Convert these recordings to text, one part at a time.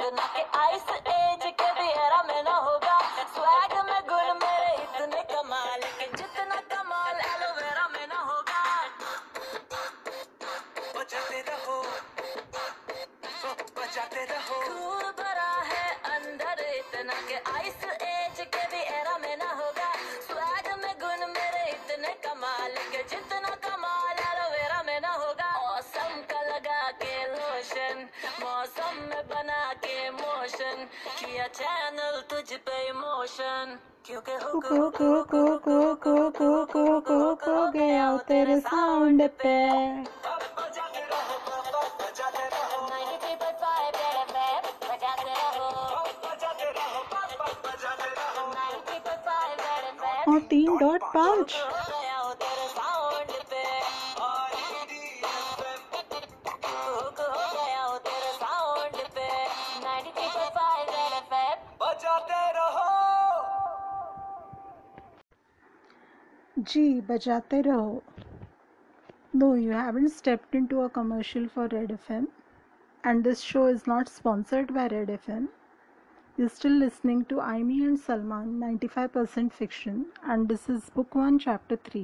इतना है ice as के भी हेरा में ना होगा स्वैग में गुण मेरे इतने कमाल के जितना कमाल एलोवेरा में ना होगा बचाते रहो दूर भरा है अंदर इतना के आइस एज के भी हेरा में ना होगा स्वैग में गुण मेरे इतने कमाल के जितना कमाल एलोवेरा में ना होगा मौसम का लगा के लोशन मौसम में बना के मोशन किया चैनल तुझ पे इमोशन क्योंकि हो गया तेरे साउंड पे और 3.5 Ji, bajate raho. No, you haven't stepped into a commercial for Red FM, and this show is not sponsored by Red FM. You're still listening to Aimee and Salman 95% Fiction, and this is Book 1, Chapter 3,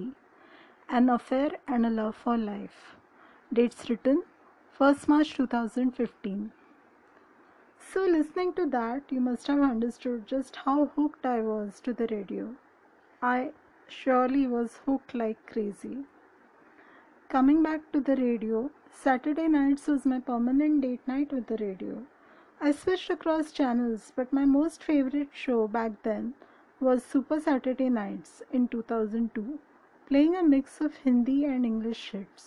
An Affair and a Love for Life. Dates written 1st March 2015. So, listening to that, you must have understood just how hooked I was to the radio. I surely was hooked like crazy. Coming back to the radio, Saturday nights was my permanent date night with the radio. I switched across channels, but my most favorite show back then was Super Saturday Nights in 2002, playing a mix of Hindi and English hits.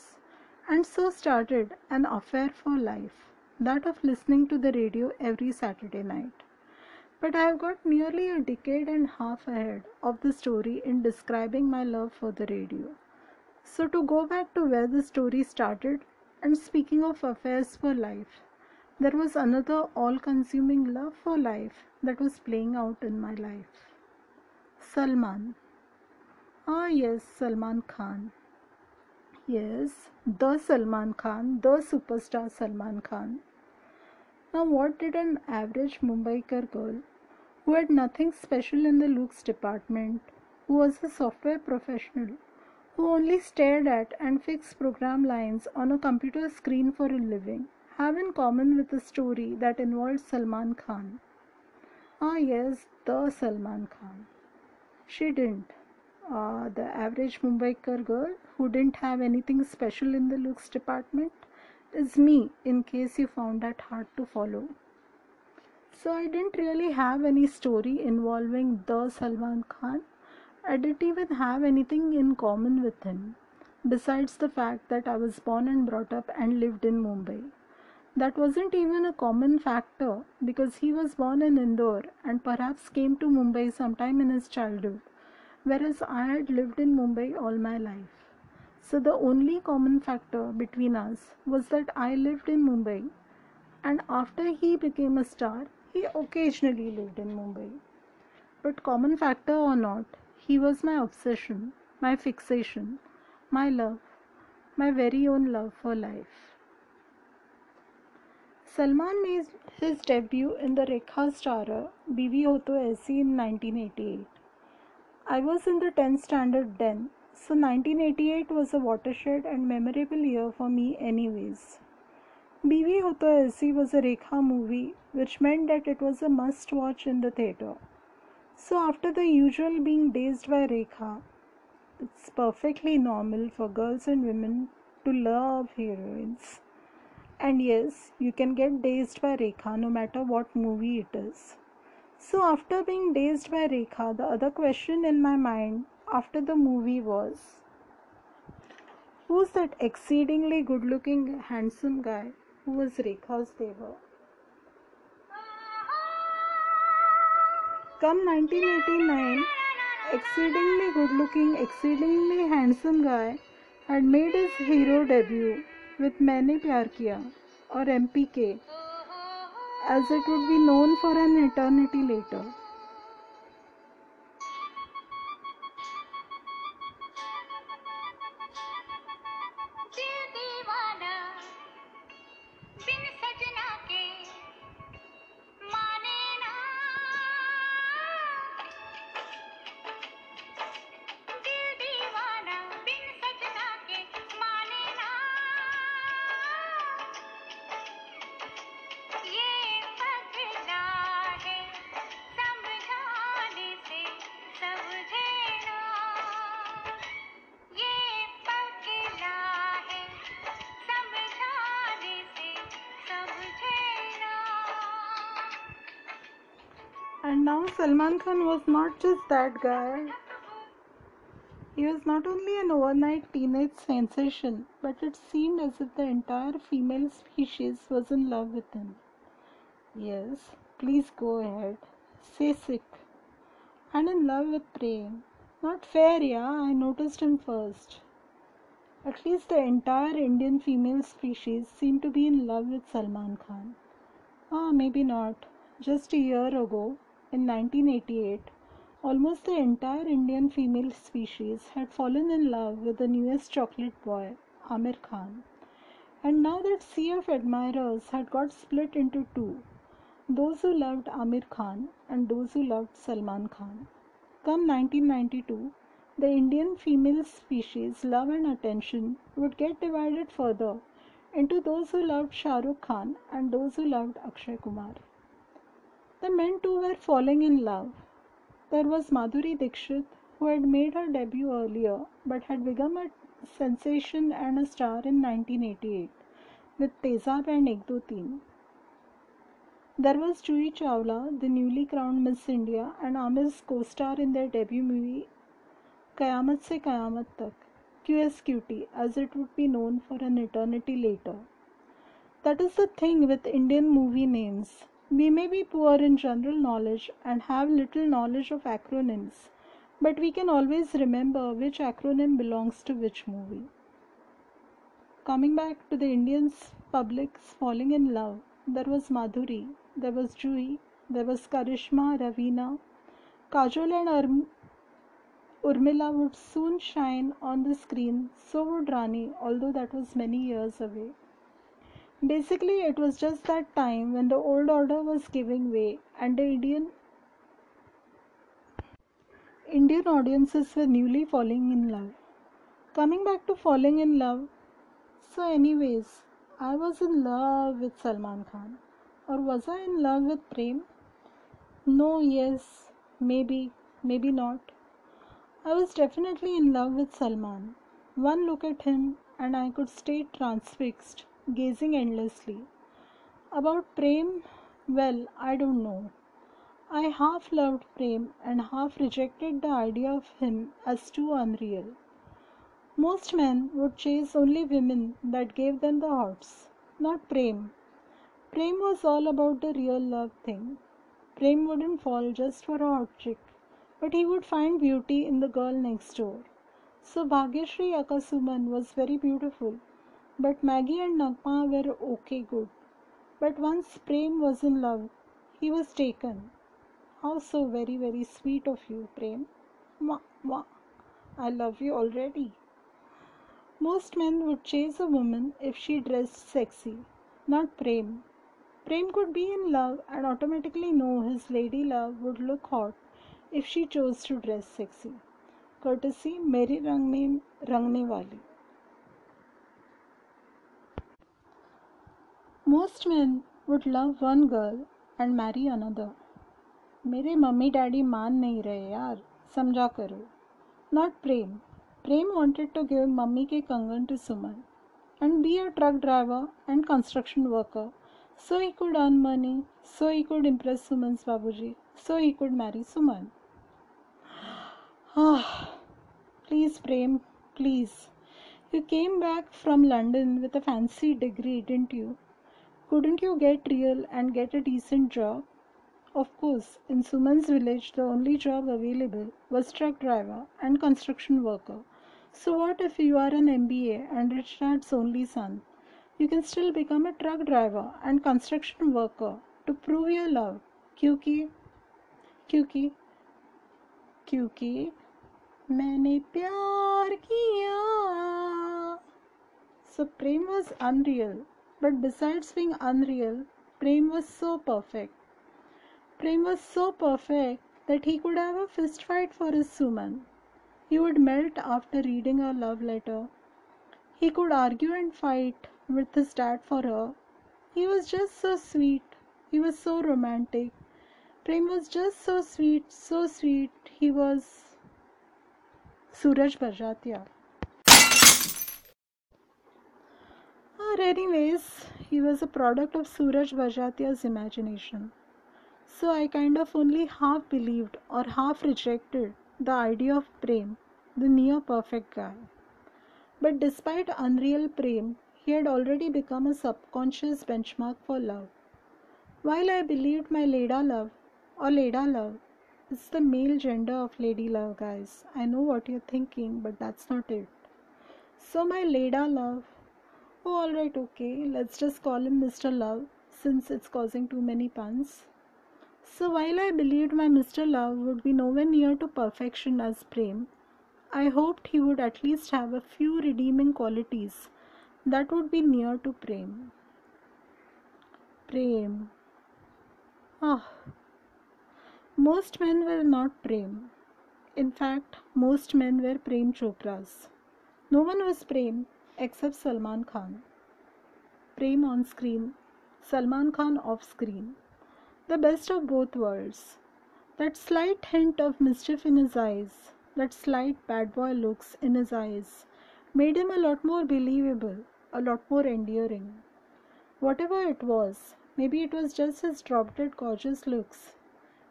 And so started an affair for life, that of listening to the radio every Saturday night. But I have got nearly a decade and a half ahead of the story in describing my love for the radio. So to go back to where the story started, and speaking of affairs for life, there was another all-consuming love for life that was playing out in my life. Salman. Ah yes, Salman Khan. Yes, the Salman Khan, the superstar Salman Khan. Now what did an average Mumbaikar girl who had nothing special in the looks department, who was a software professional, who only stared at and fixed program lines on a computer screen for a living, have in common with a story that involved Salman Khan? Ah yes, the Salman Khan. She didn't. The average Mumbaikar girl who didn't have anything special in the looks department is me, in case you found that hard to follow. So I didn't really have any story involving the Salman Khan. I didn't even have anything in common with him, besides the fact that I was born and brought up and lived in Mumbai. That wasn't even a common factor, because he was born in Indore and perhaps came to Mumbai sometime in his childhood, whereas I had lived in Mumbai all my life. So the only common factor between us was that I lived in Mumbai, and after he became a star, he occasionally lived in Mumbai. But common factor or not, he was my obsession, my fixation, my love, my very own love for life. Salman made his debut in the Rekha starrer B.V.O.T.O.S.E. in 1988. I was in the 10th standard then. So 1988 was a watershed and memorable year for me anyways. B.V.O.T.O.S.E. was a Rekha movie, which meant that it was a must-watch in the theatre. So after the usual being dazed by Rekha, it's perfectly normal for girls and women to love heroines. And yes, you can get dazed by Rekha no matter what movie it is. So after being dazed by Rekha, the other question in my mind after the movie was, who's that exceedingly good-looking, handsome guy who was Rekha's Deva? Come 1989, exceedingly good-looking, exceedingly handsome guy had made his hero debut with Maine Pyar Kiya, or MPK, as it would be known for an eternity later. And now Salman Khan was not just that guy. He was not only an overnight teenage sensation, but it seemed as if the entire female species was in love with him. Yes, please go ahead. Say sick. And in love with Prem. Not fair, yeah, I noticed him first. At least the entire Indian female species seemed to be in love with Salman Khan. Maybe not. Just a year ago, in 1988, almost the entire Indian female species had fallen in love with the newest chocolate boy, Aamir Khan. And now that sea of admirers had got split into two, those who loved Aamir Khan and those who loved Salman Khan. Come 1992, the Indian female species' love and attention would get divided further into those who loved Shah Rukh Khan and those who loved Akshay Kumar. The men too were falling in love. There was Madhuri Dixit, who had made her debut earlier but had become a sensation and a star in 1988 with Tezab and Ek Do Teen. There was Juhi Chawla, the newly crowned Miss India and Aamir's co-star in their debut movie Kayamat Se Kayamat Tak, QSQT as it would be known for an eternity later. That is the thing with Indian movie names. We may be poor in general knowledge and have little knowledge of acronyms, but we can always remember which acronym belongs to which movie. Coming back to the Indian public's falling in love, there was Madhuri, there was Juhi, there was Karishma, Raveena. Kajol and Urmila would soon shine on the screen, so would Rani, although that was many years away. Basically, it was just that time when the old order was giving way and the Indian audiences were newly falling in love. Coming back to falling in love, so anyways, I was in love with Salman Khan. Or was I in love with Prem? No, yes, maybe, maybe not. I was definitely in love with Salman. One look at him and I could stay transfixed, gazing endlessly. About Prem, well, I don't know. I half loved Prem and half rejected the idea of him as too unreal. Most men would chase only women that gave them the hots, not Prem. Prem was all about the real love thing. Prem wouldn't fall just for a hot chick, but he would find beauty in the girl next door. So Bhagyashree Akasuman was very beautiful. But Maggie and Nagma were okay good. But once Prem was in love, he was taken. How so very very sweet of you, Prem. Mwah, mwah. I love you already. Most men would chase a woman if she dressed sexy, not Prem. Prem could be in love and automatically know his lady love would look hot if she chose to dress sexy. Courtesy Meri Rang Mein Rangne Wali. Most men would love one girl and marry another. मेरे mummy daddy मान नहीं रहे यार, समझा करो. Not Prem. Prem wanted to give mummy के कंगन to Suman and be a truck driver and construction worker, so he could earn money, so he could impress Suman's babuji, so he could marry Suman. Please Prem, please. You came back from London with a fancy degree, didn't you? Couldn't you get real and get a decent job? Of course, in Suman's village, the only job available was truck driver and construction worker. So what if you are an MBA and rich dad's only son? You can still become a truck driver and construction worker to prove your love. क्योंकि मैंने प्यार किया. So Prem was unreal. But besides being unreal, Prem was so perfect. Prem was so perfect that he could have a fist fight for his Suman. He would melt after reading her love letter. He could argue and fight with his dad for her. He was just so sweet. He was so romantic. Prem was just so sweet, so sweet. He was Sooraj Barjatya. Anyways, he was a product of Sooraj Barjatya's imagination. So I kind of only half believed or half rejected the idea of Prem, the near perfect guy. But despite unreal Prem, he had already become a subconscious benchmark for love. While I believed my Leda love is the male gender of lady love, guys. I know what you're thinking, but that's not it. So my Leda love, oh alright, okay, let's just call him Mr. Love since it's causing too many puns. So while I believed my Mr. Love would be nowhere near to perfection as Prem, I hoped he would at least have a few redeeming qualities that would be near to Prem. Prem. Ah. Most men were not Prem. In fact, most men were Prem Chopras. No one was Prem except Salman Khan. Prem on screen, Salman Khan off screen. The best of both worlds. That slight hint of mischief in his eyes, that slight bad boy looks in his eyes, made him a lot more believable, a lot more endearing. Whatever it was, maybe it was just his drop-dead gorgeous looks.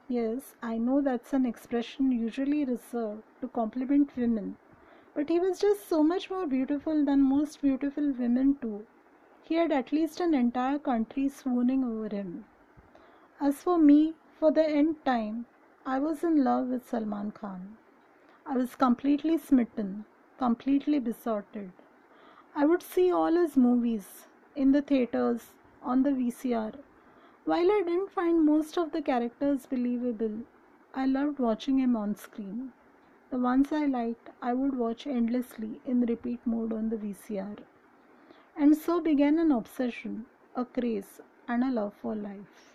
Yes, I know that's an expression usually reserved to compliment women, but he was just so much more beautiful than most beautiful women too. He had at least an entire country swooning over him. As for me, for the end time, I was in love with Salman Khan. I was completely smitten, completely besotted. I would see all his movies, in the theatres, on the VCR. While I didn't find most of the characters believable, I loved watching him on screen. The ones I liked, I would watch endlessly in repeat mode on the VCR. And so began an obsession, a craze, and a love for life.